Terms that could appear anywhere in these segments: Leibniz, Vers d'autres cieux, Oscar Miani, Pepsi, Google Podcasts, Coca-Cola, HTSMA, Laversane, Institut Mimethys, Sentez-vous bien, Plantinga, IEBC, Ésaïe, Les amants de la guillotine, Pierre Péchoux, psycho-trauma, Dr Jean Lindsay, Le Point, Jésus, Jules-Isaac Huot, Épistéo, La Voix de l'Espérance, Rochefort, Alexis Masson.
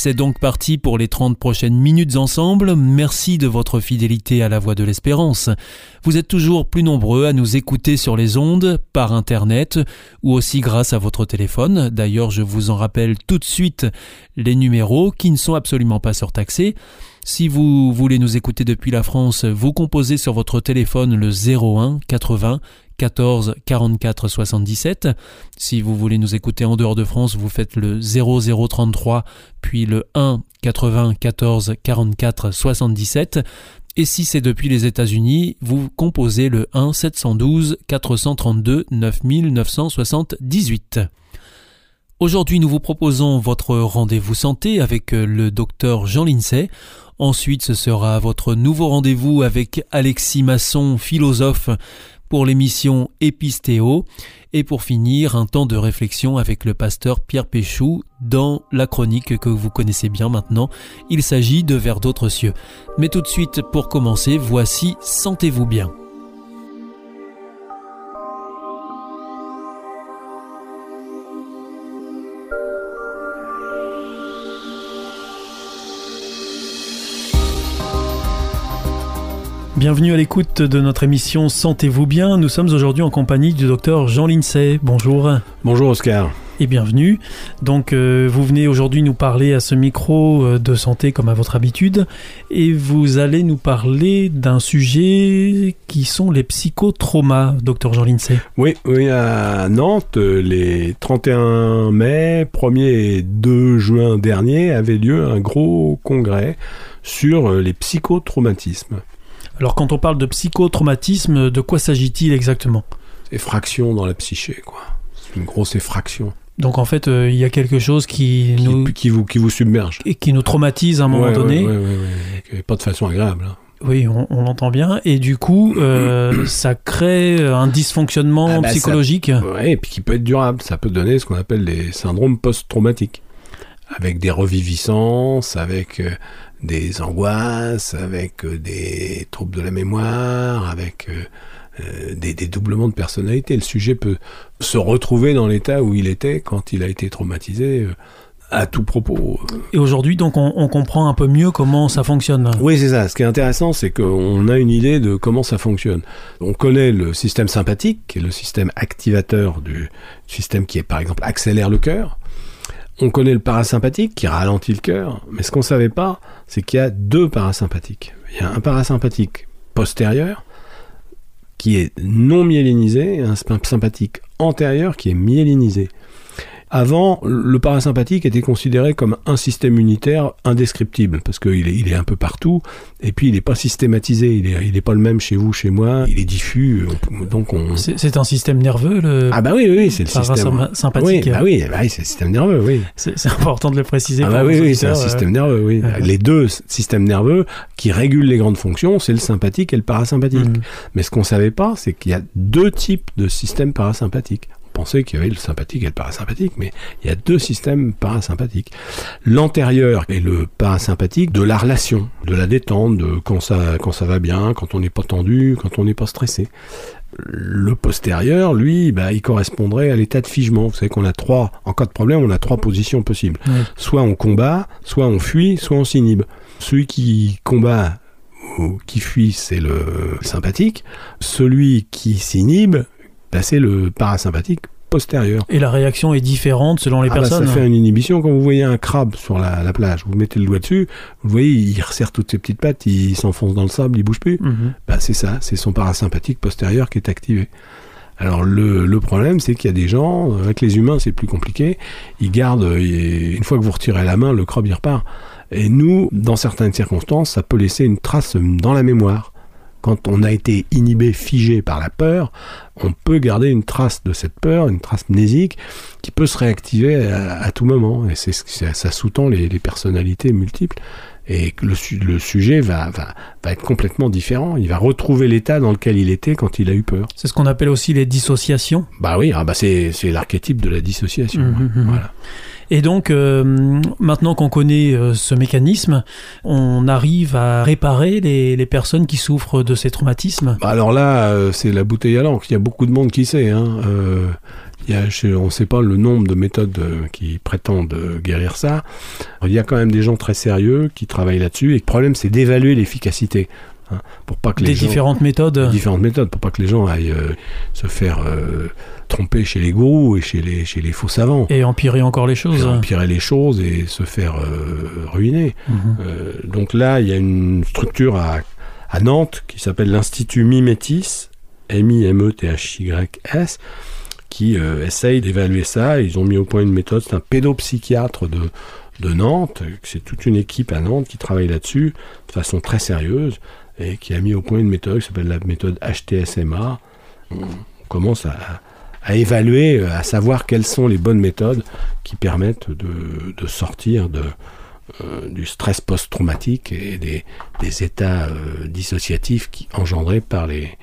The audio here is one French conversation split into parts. C'est donc parti pour les 30 prochaines minutes ensemble. Merci de votre fidélité à la Voix de l'Espérance. Vous êtes toujours plus nombreux à nous écouter sur les ondes, par Internet ou aussi grâce à votre téléphone. D'ailleurs, je vous en rappelle tout de suite les numéros qui ne sont absolument pas surtaxés. Si vous voulez nous écouter depuis la France, vous composez sur votre téléphone le 01 80 14 44 77. Si vous voulez nous écouter en dehors de France, vous faites le 0033 puis le 1 80 14 44 77. Et si c'est depuis les États-Unis, vous composez le 1 712 432 9978. Aujourd'hui, nous vous proposons votre rendez-vous santé avec le Dr Jean Lindsay. Ensuite, ce sera votre nouveau rendez-vous avec Alexis Masson, philosophe, pour l'émission Épistéo, et pour finir, un temps de réflexion avec le pasteur Pierre Péchoux dans la chronique que vous connaissez bien maintenant. Il s'agit de Vers d'autres cieux. Mais tout de suite, pour commencer, voici « Sentez-vous bien ». Bienvenue à l'écoute de notre émission Sentez-vous bien. Nous sommes aujourd'hui en compagnie du docteur Jean Lindsay. Bonjour. Bonjour Oscar. Et bienvenue. Donc vous venez aujourd'hui nous parler à ce micro de santé comme à votre habitude, et vous allez nous parler d'un sujet qui sont les psychotraumas, docteur Jean Lindsay. Oui, à Nantes, les 31 mai, 1er et 2 juin dernier, avait lieu un gros congrès sur les psychotraumatismes. Alors quand on parle de psychotraumatisme, de quoi s'agit-il exactement ? Effraction dans la psyché, quoi. C'est une grosse effraction. Donc en fait, il y a quelque chose qui vous submerge. Et qui nous traumatise à un moment donné. Oui, pas de façon agréable. Hein. Oui, on l'entend bien. Et du coup, ça crée un dysfonctionnement psychologique. Oui, et puis qui peut être durable. Ça peut donner ce qu'on appelle les syndromes post-traumatiques. Avec des reviviscences, avec... des angoisses, avec des troubles de la mémoire, avec des dédoublements de personnalité. Le sujet peut se retrouver dans l'état où il était quand il a été traumatisé à tout propos. Et aujourd'hui, donc, on comprend un peu mieux comment ça fonctionne. Oui, c'est ça. Ce qui est intéressant, c'est qu'on a une idée de comment ça fonctionne. On connaît le système sympathique, qui est le système activateur du système qui, est, par exemple, accélère le cœur. On connaît le parasympathique qui ralentit le cœur, mais ce qu'on ne savait pas, c'est qu'il y a deux parasympathiques. Il y a un parasympathique postérieur qui est non myélinisé, et un sympathique antérieur qui est myélinisé. Avant, le parasympathique était considéré comme un système unitaire indescriptible, parce qu'il est un peu partout, et puis il n'est pas systématisé, il n'est pas le même chez vous, chez moi, il est diffus, donc... C'est un système nerveux, le... Ah bah oui, c'est le système... sympathique. Oui, c'est le système nerveux, oui. C'est important de le préciser. Ah bah oui, c'est un système nerveux, oui. Ouais. Les deux systèmes nerveux qui régulent les grandes fonctions, c'est le sympathique et le parasympathique. Mais ce qu'on ne savait pas, c'est qu'il y a deux types de systèmes parasympathiques. Pensait qu'il y avait le sympathique et le parasympathique, mais il y a deux systèmes parasympathiques. L'antérieur est le parasympathique de la relation, de la détente, de quand ça va bien, quand on n'est pas tendu, quand on n'est pas stressé. Le postérieur, lui, il correspondrait à l'état de figement. Vous savez qu'on a trois, en cas de problème, on a trois positions possibles. Oui. Soit on combat, soit on fuit, soit on s'inhibe. Celui qui combat ou qui fuit, c'est le sympathique. Celui qui s'inhibe, c'est le parasympathique postérieur. Et la réaction est différente selon les personnes. Ça fait une inhibition. Quand vous voyez un crabe sur la plage, vous mettez le doigt dessus, vous voyez, il resserre toutes ses petites pattes, il s'enfonce dans le sable, il bouge plus. C'est ça, c'est son parasympathique postérieur qui est activé. Alors le problème, c'est qu'il y a des gens, avec les humains c'est plus compliqué, ils gardent, et une fois que vous retirez la main, le crabe il repart. Et nous, dans certaines circonstances, ça peut laisser une trace dans la mémoire. Quand on a été inhibé, figé par la peur, on peut garder une trace de cette peur, une trace mnésique, qui peut se réactiver à tout moment. Et ça sous-tend les personnalités multiples. et que le sujet va être complètement différent. Il va retrouver l'état dans lequel il était quand il a eu peur. C'est ce qu'on appelle aussi les dissociations. Bah oui, c'est l'archétype de la dissociation. Voilà. Et donc, maintenant qu'on connaît ce mécanisme, on arrive à réparer les personnes qui souffrent de ces traumatismes. Bah alors là, c'est la bouteille à l'encre. Il y a beaucoup de monde qui sait. On ne sait pas le nombre de méthodes qui prétendent guérir ça. Il y a quand même des gens très sérieux qui travaillent là-dessus. Et le problème, c'est d'évaluer l'efficacité. Hein, pour pas que les différentes méthodes pour pas que les gens aillent se faire tromper chez les gourous et chez les faux savants et empirer les choses et se faire ruiner. Donc là il y a une structure à Nantes qui s'appelle l'Institut Mimethys, Mimethys, qui essaye d'évaluer ça. Ils ont mis au point une méthode, c'est un pédopsychiatre de Nantes, c'est toute une équipe à Nantes qui travaille là-dessus de façon très sérieuse et qui a mis au point une méthode qui s'appelle la méthode HTSMA. On commence à évaluer, à savoir quelles sont les bonnes méthodes qui permettent de sortir du stress post-traumatique et des états dissociatifs engendrés par les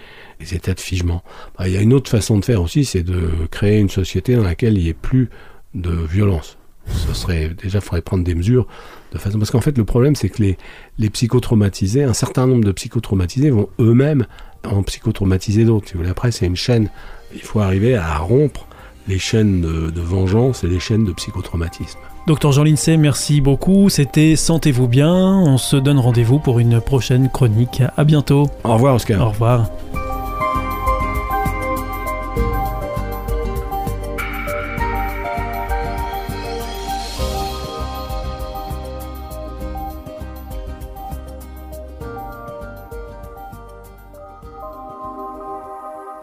états de figement. Il y a une autre façon de faire aussi, c'est de créer une société dans laquelle il n'y ait plus de violence. Déjà, il faudrait prendre des mesures de façon... Parce qu'en fait, le problème, c'est que les psychotraumatisés, un certain nombre de psychotraumatisés vont eux-mêmes en psychotraumatiser d'autres. Si vous voulez, après, c'est une chaîne. Il faut arriver à rompre les chaînes de vengeance et les chaînes de psychotraumatisme. Dr Jean Lindsay, merci beaucoup. C'était Sentez-vous bien. On se donne rendez-vous pour une prochaine chronique. À bientôt. Au revoir, Oscar. Au revoir.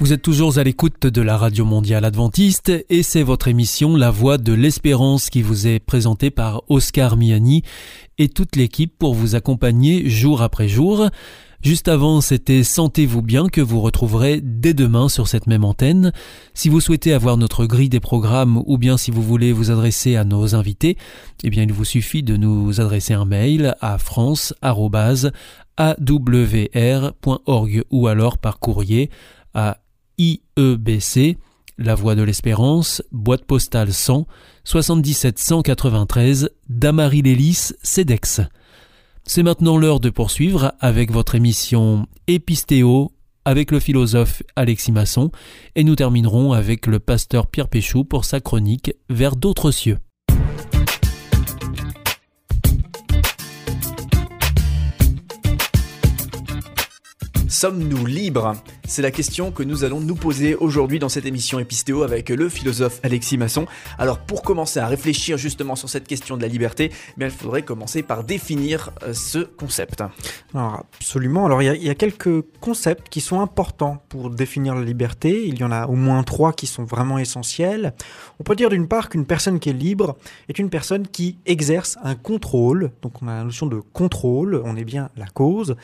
Vous êtes toujours à l'écoute de la Radio Mondiale Adventiste et c'est votre émission La Voix de l'Espérance qui vous est présentée par Oscar Miani et toute l'équipe pour vous accompagner jour après jour. Juste avant, c'était Sentez-vous bien que vous retrouverez dès demain sur cette même antenne. Si vous souhaitez avoir notre grille des programmes ou bien si vous voulez vous adresser à nos invités, eh bien il vous suffit de nous adresser un mail à france@awr.org ou alors par courrier à IEBC, La Voix de l'Espérance, boîte postale 100, 77 193, Damary-les-Lys, Cedex. C'est maintenant l'heure de poursuivre avec votre émission Épistéo avec le philosophe Alexis Masson et nous terminerons avec le pasteur Pierre Péchoux pour sa chronique Vers d'autres cieux. Sommes-nous libres ? C'est la question que nous allons nous poser aujourd'hui dans cette émission Épistéo avec le philosophe Alexis Masson. Alors pour commencer à réfléchir justement sur cette question de la liberté, bien, il faudrait commencer par définir ce concept. Alors absolument. Alors il y a quelques concepts qui sont importants pour définir la liberté. Il y en a au moins 3 qui sont vraiment essentiels. On peut dire d'une part qu'une personne qui est libre est une personne qui exerce un contrôle. Donc on a la notion de contrôle, on est bien la cause.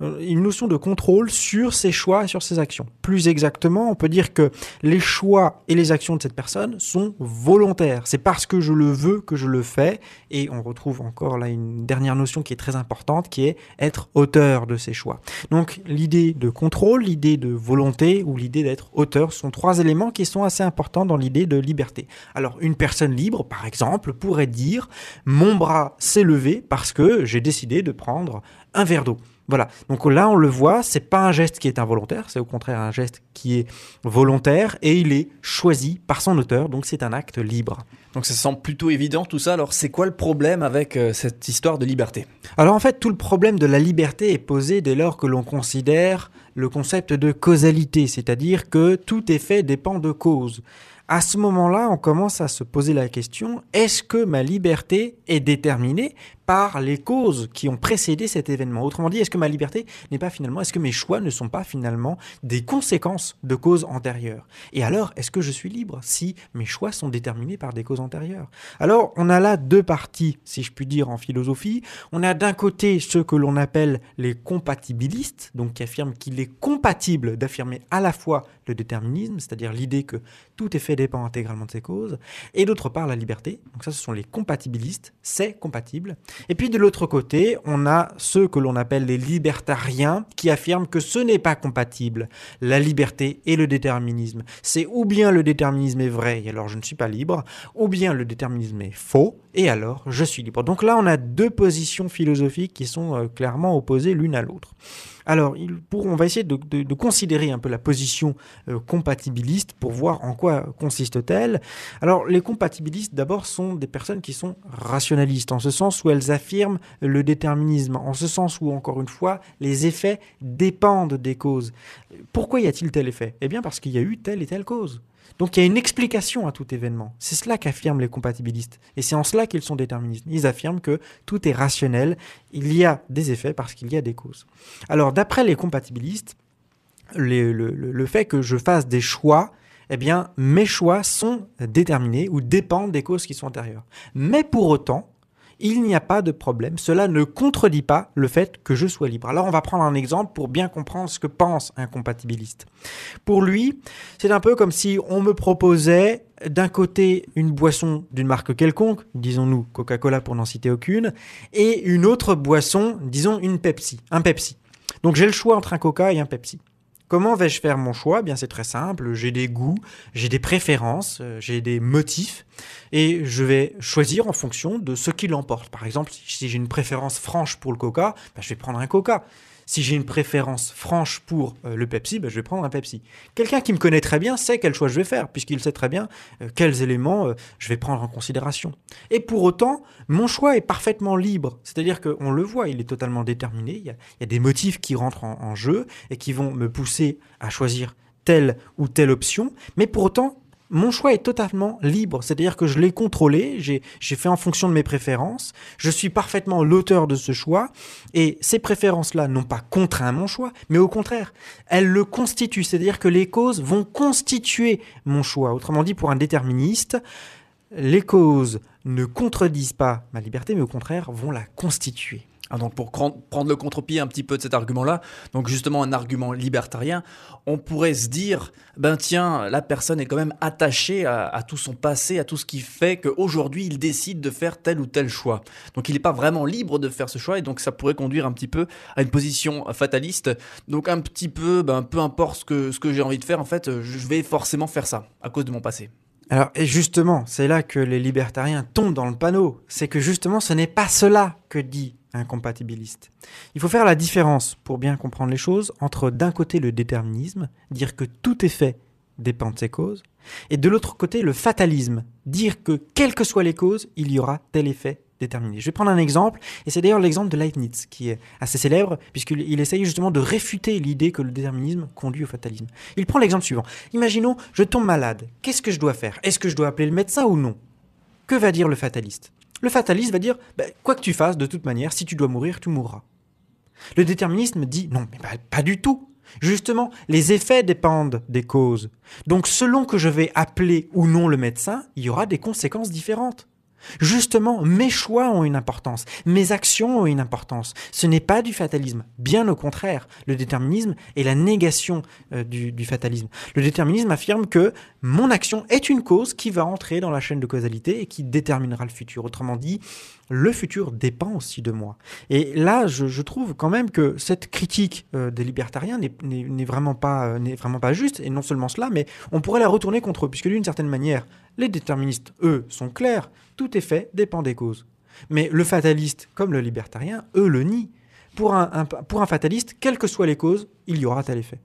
Une notion de contrôle sur ses choix et sur ses actions. Plus exactement, on peut dire que les choix et les actions de cette personne sont volontaires. C'est parce que je le veux que je le fais. Et on retrouve encore là une dernière notion qui est très importante, qui est être auteur de ses choix. Donc l'idée de contrôle, l'idée de volonté ou l'idée d'être auteur sont 3 éléments qui sont assez importants dans l'idée de liberté. Alors une personne libre, par exemple, pourrait dire « Mon bras s'est levé parce que j'ai décidé de prendre un verre d'eau ». Voilà, donc là on le voit, c'est pas un geste qui est involontaire, c'est au contraire un geste qui est volontaire et il est choisi par son auteur, donc c'est un acte libre. Donc ça semble plutôt évident tout ça, alors c'est quoi le problème avec cette histoire de liberté ? Alors en fait tout le problème de la liberté est posé dès lors que l'on considère le concept de causalité, c'est-à-dire que tout effet dépend de cause. à ce moment-là, on commence à se poser la question, est-ce que ma liberté est déterminée par les causes qui ont précédé cet événement? Autrement dit, est-ce que ma liberté n'est pas finalement, est-ce que mes choix ne sont pas finalement des conséquences de causes antérieures? Et alors, est-ce que je suis libre si mes choix sont déterminés par des causes antérieures? Alors, on a là deux parties, si je puis dire, en philosophie. On a d'un côté ceux que l'on appelle les compatibilistes, donc qui affirment qu'il est compatible d'affirmer à la fois le déterminisme, c'est-à-dire l'idée que tout est fait dépend intégralement de ses causes, et d'autre part la liberté. Donc ça, ce sont les compatibilistes, c'est compatible. Et puis de l'autre côté, on a ceux que l'on appelle les libertariens qui affirment que ce n'est pas compatible, la liberté et le déterminisme. C'est ou bien le déterminisme est vrai et alors je ne suis pas libre, ou bien le déterminisme est faux et alors je suis libre. Donc là, on a deux positions philosophiques qui sont clairement opposées l'une à l'autre. Alors, on va essayer de considérer un peu la position compatibiliste pour voir en quoi consiste-t-elle. Alors, les compatibilistes, d'abord, sont des personnes qui sont rationalistes, en ce sens où elles affirment le déterminisme, en ce sens où, encore une fois, les effets dépendent des causes. Pourquoi y a-t-il tel effet? Eh bien, parce qu'il y a eu telle et telle cause. Donc il y a une explication à tout événement. C'est cela qu'affirment les compatibilistes. Et c'est en cela qu'ils sont déterministes. Ils affirment que tout est rationnel. Il y a des effets parce qu'il y a des causes. Alors d'après les compatibilistes, le fait que je fasse des choix, eh bien mes choix sont déterminés ou dépendent des causes qui sont antérieures. Mais pour autant, il n'y a pas de problème. Cela ne contredit pas le fait que je sois libre. Alors on va prendre un exemple pour bien comprendre ce que pense un compatibiliste. Pour lui, c'est un peu comme si on me proposait d'un côté une boisson d'une marque quelconque, disons-nous Coca-Cola pour n'en citer aucune, et une autre boisson, disons un Pepsi. Donc j'ai le choix entre un Coca et un Pepsi. Comment vais-je faire mon choix? Bien, c'est très simple, j'ai des goûts, j'ai des préférences, j'ai des motifs et je vais choisir en fonction de ce qui l'emporte. Par exemple, si j'ai une préférence franche pour le Coca, ben, je vais prendre un Coca. Si j'ai une préférence franche pour le Pepsi, ben, je vais prendre un Pepsi. Quelqu'un qui me connaît très bien sait quel choix je vais faire, puisqu'il sait très bien quels éléments je vais prendre en considération. Et pour autant, mon choix est parfaitement libre. C'est-à-dire qu'on le voit, il est totalement déterminé. Il y a des motifs qui rentrent en jeu et qui vont me pousser à choisir telle ou telle option. Mais pour autant, mon choix est totalement libre, c'est-à-dire que je l'ai contrôlé, j'ai fait en fonction de mes préférences, je suis parfaitement l'auteur de ce choix, et ces préférences-là n'ont pas contraint mon choix, mais au contraire, elles le constituent, c'est-à-dire que les causes vont constituer mon choix. Autrement dit, pour un déterministe, les causes ne contredisent pas ma liberté, mais au contraire vont la constituer. Ah, donc pour prendre le contre-pied un petit peu de cet argument-là, donc justement un argument libertarien, on pourrait se dire, ben tiens, la personne est quand même attachée à tout son passé, à tout ce qui fait qu'aujourd'hui il décide de faire tel ou tel choix. Donc il n'est pas vraiment libre de faire ce choix et donc ça pourrait conduire un petit peu à une position fataliste. Donc un petit peu, ben peu importe ce que j'ai envie de faire, en fait, je vais forcément faire ça à cause de mon passé. Alors, et justement, c'est là que les libertariens tombent dans le panneau. C'est que justement, ce n'est pas cela que dit un compatibiliste. Il faut faire la différence, pour bien comprendre les choses, entre d'un côté le déterminisme, dire que tout est fait dépend de ses causes, et de l'autre côté le fatalisme, dire que quelles que soient les causes, il y aura tel effet déterminé. Je vais prendre un exemple, et c'est d'ailleurs l'exemple de Leibniz, qui est assez célèbre, puisqu'il essaye justement de réfuter l'idée que le déterminisme conduit au fatalisme. Il prend l'exemple suivant. Imaginons, je tombe malade. Qu'est-ce que je dois faire? Est-ce que je dois appeler le médecin ou non? Que va dire le fataliste? Le fataliste va dire « quoi que tu fasses, de toute manière, si tu dois mourir, tu mourras ». Le déterminisme dit « non, mais pas du tout ». Justement, les effets dépendent des causes. Donc selon que je vais appeler ou non le médecin, il y aura des conséquences différentes. Justement, mes choix ont une importance, mes actions ont une importance. Ce n'est pas du fatalisme, bien au contraire. Le déterminisme est la négation du fatalisme. Le déterminisme affirme que mon action est une cause qui va entrer dans la chaîne de causalité et qui déterminera le futur. Autrement dit, le futur dépend aussi de moi. Et là, je trouve quand même que cette critique des libertariens n'est vraiment pas juste, et non seulement cela, mais on pourrait la retourner contre eux, puisque d'une certaine manière, les déterministes, eux, sont clairs, tout est fait dépend des causes. Mais le fataliste, comme le libertarien, eux le nient. Pour un fataliste, quelles que soient les causes, il y aura tel effet.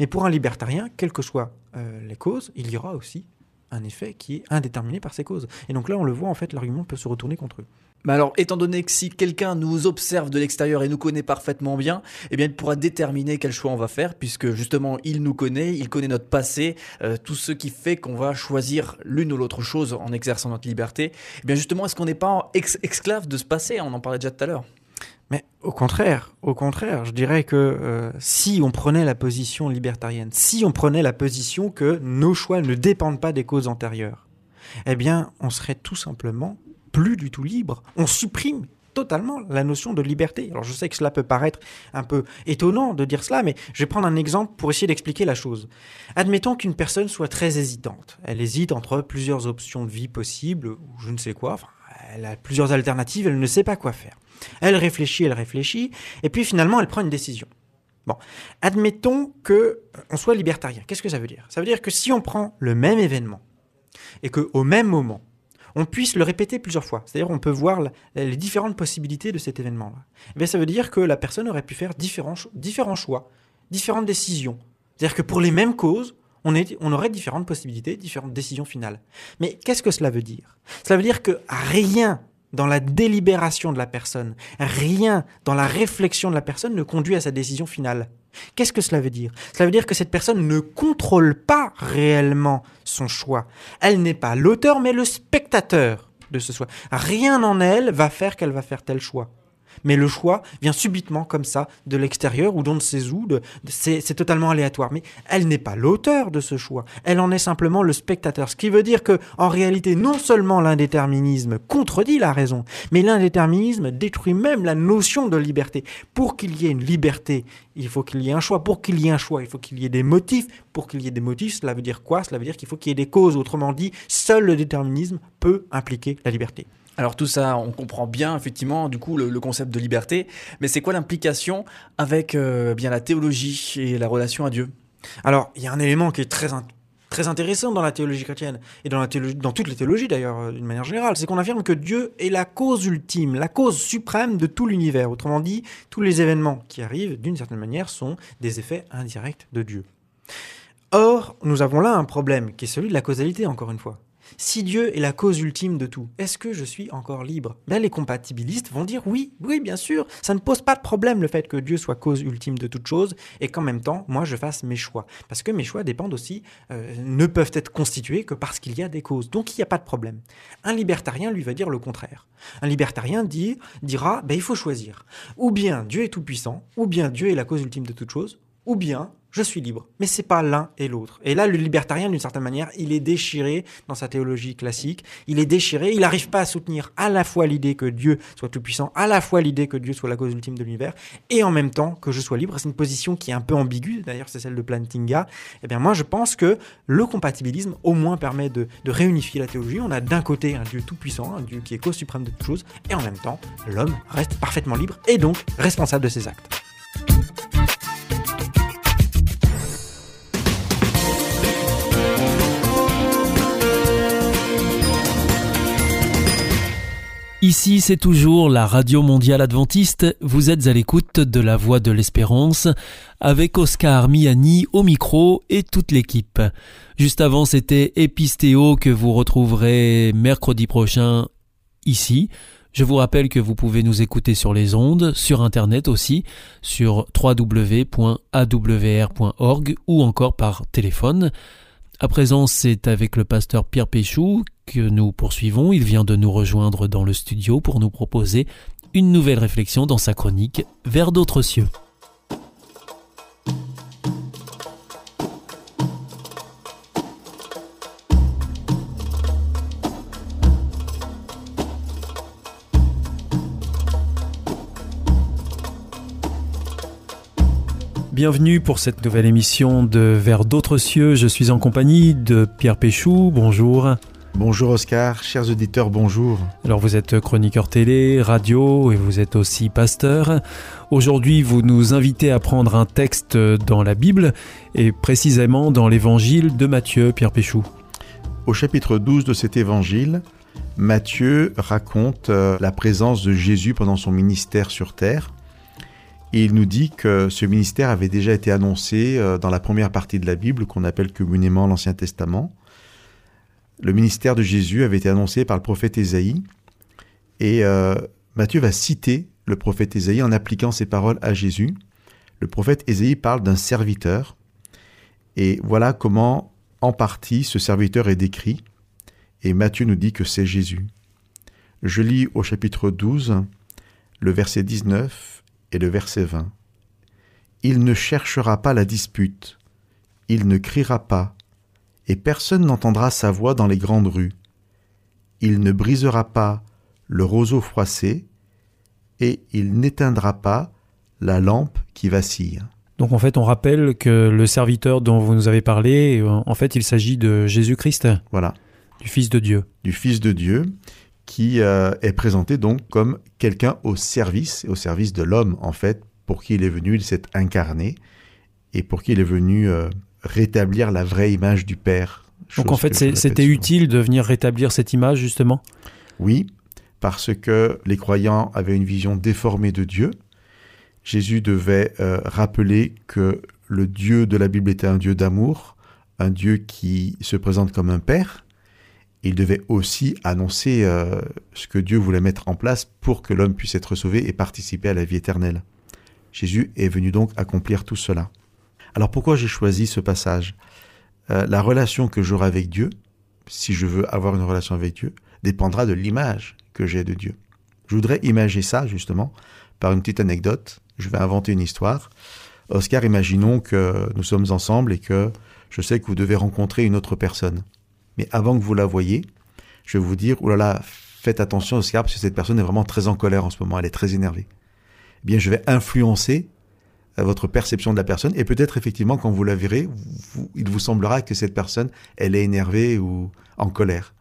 Mais pour un libertarien, quelles que soient les causes, il y aura aussi un effet qui est indéterminé par ces causes. Et donc là, on le voit, en fait, l'argument peut se retourner contre eux. Mais alors, étant donné que si quelqu'un nous observe de l'extérieur et nous connaît parfaitement bien, eh bien, il pourra déterminer quel choix on va faire, puisque justement, il nous connaît, il connaît notre passé, tout ce qui fait qu'on va choisir l'une ou l'autre chose en exerçant notre liberté. Eh bien, justement, est-ce qu'on n'est pas esclave de ce passé? On en parlait déjà tout à l'heure. Mais au contraire, je dirais que si on prenait la position libertarienne, si on prenait la position que nos choix ne dépendent pas des causes antérieures, eh bien, on serait tout simplement plus du tout libre. On supprime totalement la notion de liberté. Alors, je sais que cela peut paraître un peu étonnant de dire cela, mais je vais prendre un exemple pour essayer d'expliquer la chose. Admettons qu'une personne soit très hésitante. Elle hésite entre plusieurs options de vie possibles, ou je ne sais quoi, enfin, elle a plusieurs alternatives, elle ne sait pas quoi faire. Elle réfléchit, et puis finalement, elle prend une décision. Bon, admettons qu'on soit libertarien. Qu'est-ce que ça veut dire? Ça veut dire que si on prend le même événement, et qu'au même moment, on puisse le répéter plusieurs fois. C'est-à-dire on peut voir les différentes possibilités de cet événement-là. Eh bien, ça veut dire que la personne aurait pu faire différents choix, différentes décisions. C'est-à-dire que pour les mêmes causes, on aurait différentes possibilités, différentes décisions finales. Mais qu'est-ce que cela veut dire? Cela veut dire que rien dans la délibération de la personne, rien dans la réflexion de la personne ne conduit à sa décision finale. Qu'est-ce que cela veut dire? Cela veut dire que cette personne ne contrôle pas réellement son choix. Elle n'est pas l'auteur, mais le spectateur de ce choix. Rien en elle va faire qu'elle va faire tel choix. Mais le choix vient subitement comme ça, de l'extérieur ou d'on ne sait où, c'est totalement aléatoire. Mais elle n'est pas l'auteur de ce choix, elle en est simplement le spectateur. Ce qui veut dire qu'en réalité, non seulement l'indéterminisme contredit la raison, mais l'indéterminisme détruit même la notion de liberté. Pour qu'il y ait une liberté, il faut qu'il y ait un choix. Pour qu'il y ait un choix, il faut qu'il y ait des motifs. Pour qu'il y ait des motifs, cela veut dire quoi? Cela veut dire qu'il faut qu'il y ait des causes. Autrement dit, seul le déterminisme peut impliquer la liberté. Alors tout ça, on comprend bien effectivement du coup le concept de liberté, mais c'est quoi l'implication avec bien la théologie et la relation à Dieu? Alors il y a un élément qui est très intéressant dans la théologie chrétienne et dans toutes les théologies d'ailleurs d'une manière générale, c'est qu'on affirme que Dieu est la cause ultime, la cause suprême de tout l'univers. Autrement dit, tous les événements qui arrivent d'une certaine manière sont des effets indirects de Dieu. Or, nous avons là un problème qui est celui de la causalité encore une fois. Si Dieu est la cause ultime de tout, est-ce que je suis encore libre? Ben, les compatibilistes vont dire oui, bien sûr, ça ne pose pas de problème le fait que Dieu soit cause ultime de toute chose et qu'en même temps, moi, je fasse mes choix. Parce que mes choix dépendent aussi, ne peuvent être constitués que parce qu'il y a des causes. Donc, il n'y a pas de problème. Un libertarien, lui, va dire le contraire. Un libertarien dira, ben, il faut choisir. Ou bien Dieu est tout-puissant, ou bien Dieu est la cause ultime de toute chose, ou bien je suis libre. Mais ce n'est pas l'un et l'autre. Et là, le libertarien, d'une certaine manière, il est déchiré dans sa théologie classique. Il est déchiré, il n'arrive pas à soutenir à la fois l'idée que Dieu soit tout-puissant, à la fois l'idée que Dieu soit la cause ultime de l'univers, et en même temps que je sois libre. C'est une position qui est un peu ambiguë, d'ailleurs c'est celle de Plantinga. Eh bien moi, je pense que le compatibilisme, au moins, permet de réunifier la théologie. On a d'un côté un Dieu tout-puissant, un Dieu qui est cause suprême de toute chose, et en même temps, l'homme reste parfaitement libre et donc responsable de ses actes. Ici, c'est toujours la Radio Mondiale Adventiste, vous êtes à l'écoute de La Voix de l'Espérance, avec Oscar Miani au micro et toute l'équipe. Juste avant, c'était Épistéo que vous retrouverez mercredi prochain ici. Je vous rappelle que vous pouvez nous écouter sur les ondes, sur Internet aussi, sur www.awr.org ou encore par téléphone. À présent, c'est avec le pasteur Pierre Péchoux que nous poursuivons. Il vient de nous rejoindre dans le studio pour nous proposer une nouvelle réflexion dans sa chronique « Vers d'autres cieux ». Bienvenue pour cette nouvelle émission de Vers d'autres cieux. Je suis en compagnie de Pierre Péchoux. Bonjour. Bonjour Oscar, chers auditeurs, bonjour. Alors vous êtes chroniqueur télé, radio et vous êtes aussi pasteur. Aujourd'hui, vous nous invitez à prendre un texte dans la Bible et précisément dans l'évangile de Matthieu, Pierre Péchoux. Au chapitre 12 de cet évangile, Matthieu raconte la présence de Jésus pendant son ministère sur terre. Et il nous dit que ce ministère avait déjà été annoncé dans la première partie de la Bible, qu'on appelle communément l'Ancien Testament. Le ministère de Jésus avait été annoncé par le prophète Ésaïe. Et Matthieu va citer le prophète Ésaïe en appliquant ses paroles à Jésus. Le prophète Ésaïe parle d'un serviteur. Et voilà comment, en partie, ce serviteur est décrit. Et Matthieu nous dit que c'est Jésus. Je lis au chapitre 12, le verset 19 et le verset 20. « Il ne cherchera pas la dispute, il ne criera pas, et personne n'entendra sa voix dans les grandes rues. Il ne brisera pas le roseau froissé, et il n'éteindra pas la lampe qui vacille. » Donc en fait, on rappelle que le serviteur dont vous nous avez parlé, en fait, il s'agit de Jésus-Christ. Voilà. Du Fils de Dieu. Du Fils de Dieu, qui est présenté donc comme quelqu'un au service de l'homme, en fait, pour qui il est venu, il s'est incarné, et pour qui il est venu rétablir la vraie image du Père. Donc en fait, c'était utile de venir rétablir cette image, justement ? Oui, parce que les croyants avaient une vision déformée de Dieu. Jésus devait rappeler que le Dieu de la Bible était un Dieu d'amour, un Dieu qui se présente comme un Père. Il devait aussi annoncer ce que Dieu voulait mettre en place pour que l'homme puisse être sauvé et participer à la vie éternelle. Jésus est venu donc accomplir tout cela. Alors pourquoi j'ai choisi ce passage ? La relation que j'aurai avec Dieu, si je veux avoir une relation avec Dieu, dépendra de l'image que j'ai de Dieu. Je voudrais imager ça justement par une petite anecdote. Je vais inventer une histoire. Oscar, imaginons que nous sommes ensemble et que je sais que vous devez rencontrer une autre personne. Mais avant que vous la voyez, je vais vous dire « Oh là là, faites attention Oscar, parce que cette personne est vraiment très en colère en ce moment, elle est très énervée. » Eh bien, je vais influencer votre perception de la personne, et peut-être effectivement, quand vous la verrez, il vous semblera que cette personne, elle est énervée ou en colère.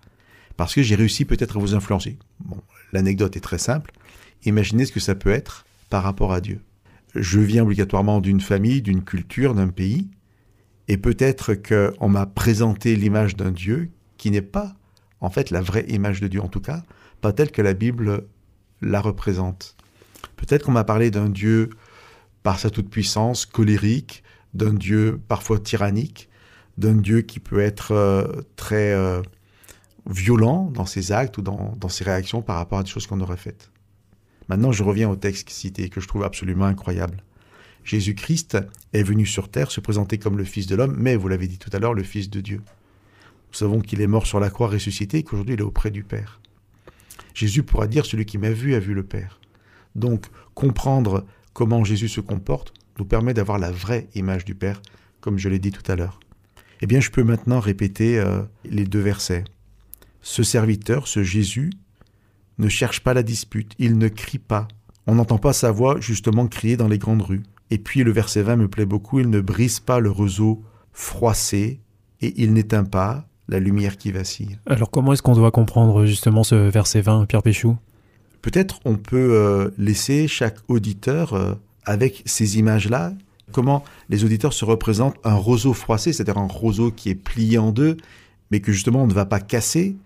Parce que j'ai réussi peut-être à vous influencer. Bon, l'anecdote est très simple. Imaginez ce que ça peut être par rapport à Dieu. Je viens obligatoirement d'une famille, d'une culture, d'un pays, et peut-être qu'on m'a présenté l'image d'un Dieu qui n'est pas, en fait, la vraie image de Dieu, en tout cas, pas telle que la Bible la représente. Peut-être qu'on m'a parlé d'un Dieu, par sa toute-puissance, colérique, d'un Dieu parfois tyrannique, d'un Dieu qui peut être très violent dans ses actes ou dans ses réactions par rapport à des choses qu'on aurait faites. Maintenant, je reviens au texte cité, que je trouve absolument incroyable. Jésus-Christ est venu sur terre se présenter comme le Fils de l'homme, mais, vous l'avez dit tout à l'heure, le Fils de Dieu. Nous savons qu'il est mort sur la croix, ressuscité, et qu'aujourd'hui il est auprès du Père. Jésus pourra dire « Celui qui m'a vu le Père ». Donc, comprendre comment Jésus se comporte nous permet d'avoir la vraie image du Père, comme je l'ai dit tout à l'heure. Eh bien, je peux maintenant répéter les deux versets. Ce serviteur, ce Jésus, ne cherche pas la dispute, il ne crie pas. On n'entend pas sa voix, justement, crier dans les grandes rues. Et puis le verset 20 me plaît beaucoup, « Il ne brise pas le roseau froissé et il n'éteint pas la lumière qui vacille. » Alors comment est-ce qu'on doit comprendre justement ce verset 20, Pierre Péchoux ? Peut-être on peut laisser chaque auditeur avec ces images-là, comment les auditeurs se représentent un roseau froissé, c'est-à-dire un roseau qui est plié en deux, mais que justement on ne va pas casser.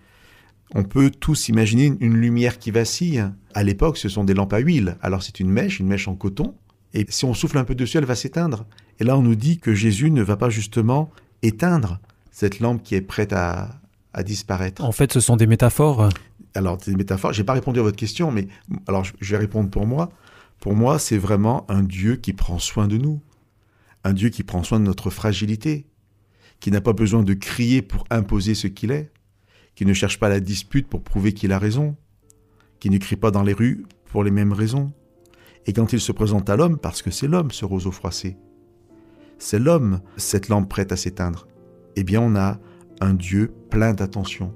On peut tous imaginer une lumière qui vacille. À l'époque, ce sont des lampes à huile. Alors c'est une mèche en coton. Et si on souffle un peu dessus, elle va s'éteindre. Et là, on nous dit que Jésus ne va pas justement éteindre cette lampe qui est prête à disparaître. En fait, ce sont des métaphores. Alors, des métaphores. Je n'ai pas répondu à votre question, mais alors je vais répondre pour moi. Pour moi, c'est vraiment un Dieu qui prend soin de nous. Un Dieu qui prend soin de notre fragilité, qui n'a pas besoin de crier pour imposer ce qu'il est, qui ne cherche pas la dispute pour prouver qu'il a raison, qui ne crie pas dans les rues pour les mêmes raisons. Et quand il se présente à l'homme, parce que c'est l'homme ce roseau froissé, c'est l'homme cette lampe prête à s'éteindre, eh bien on a un Dieu plein d'attention.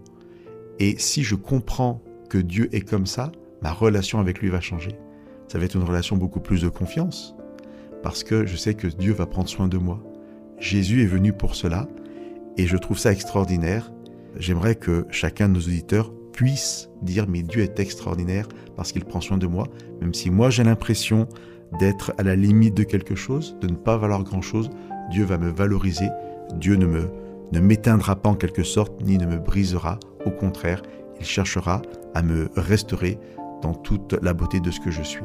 Et si je comprends que Dieu est comme ça, ma relation avec lui va changer. Ça va être une relation beaucoup plus de confiance, parce que je sais que Dieu va prendre soin de moi. Jésus est venu pour cela, et je trouve ça extraordinaire. J'aimerais que chacun de nos auditeurs puisse dire « mais Dieu est extraordinaire parce qu'il prend soin de moi », même si moi j'ai l'impression d'être à la limite de quelque chose, de ne pas valoir grand-chose, Dieu va me valoriser, Dieu ne m'éteindra pas en quelque sorte, ni ne me brisera, au contraire, il cherchera à me restaurer dans toute la beauté de ce que je suis.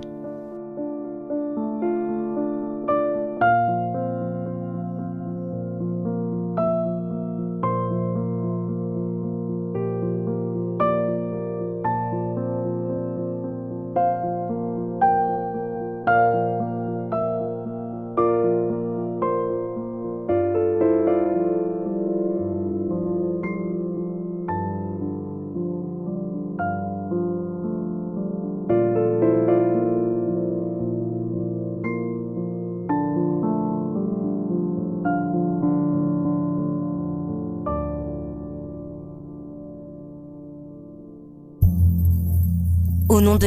nom de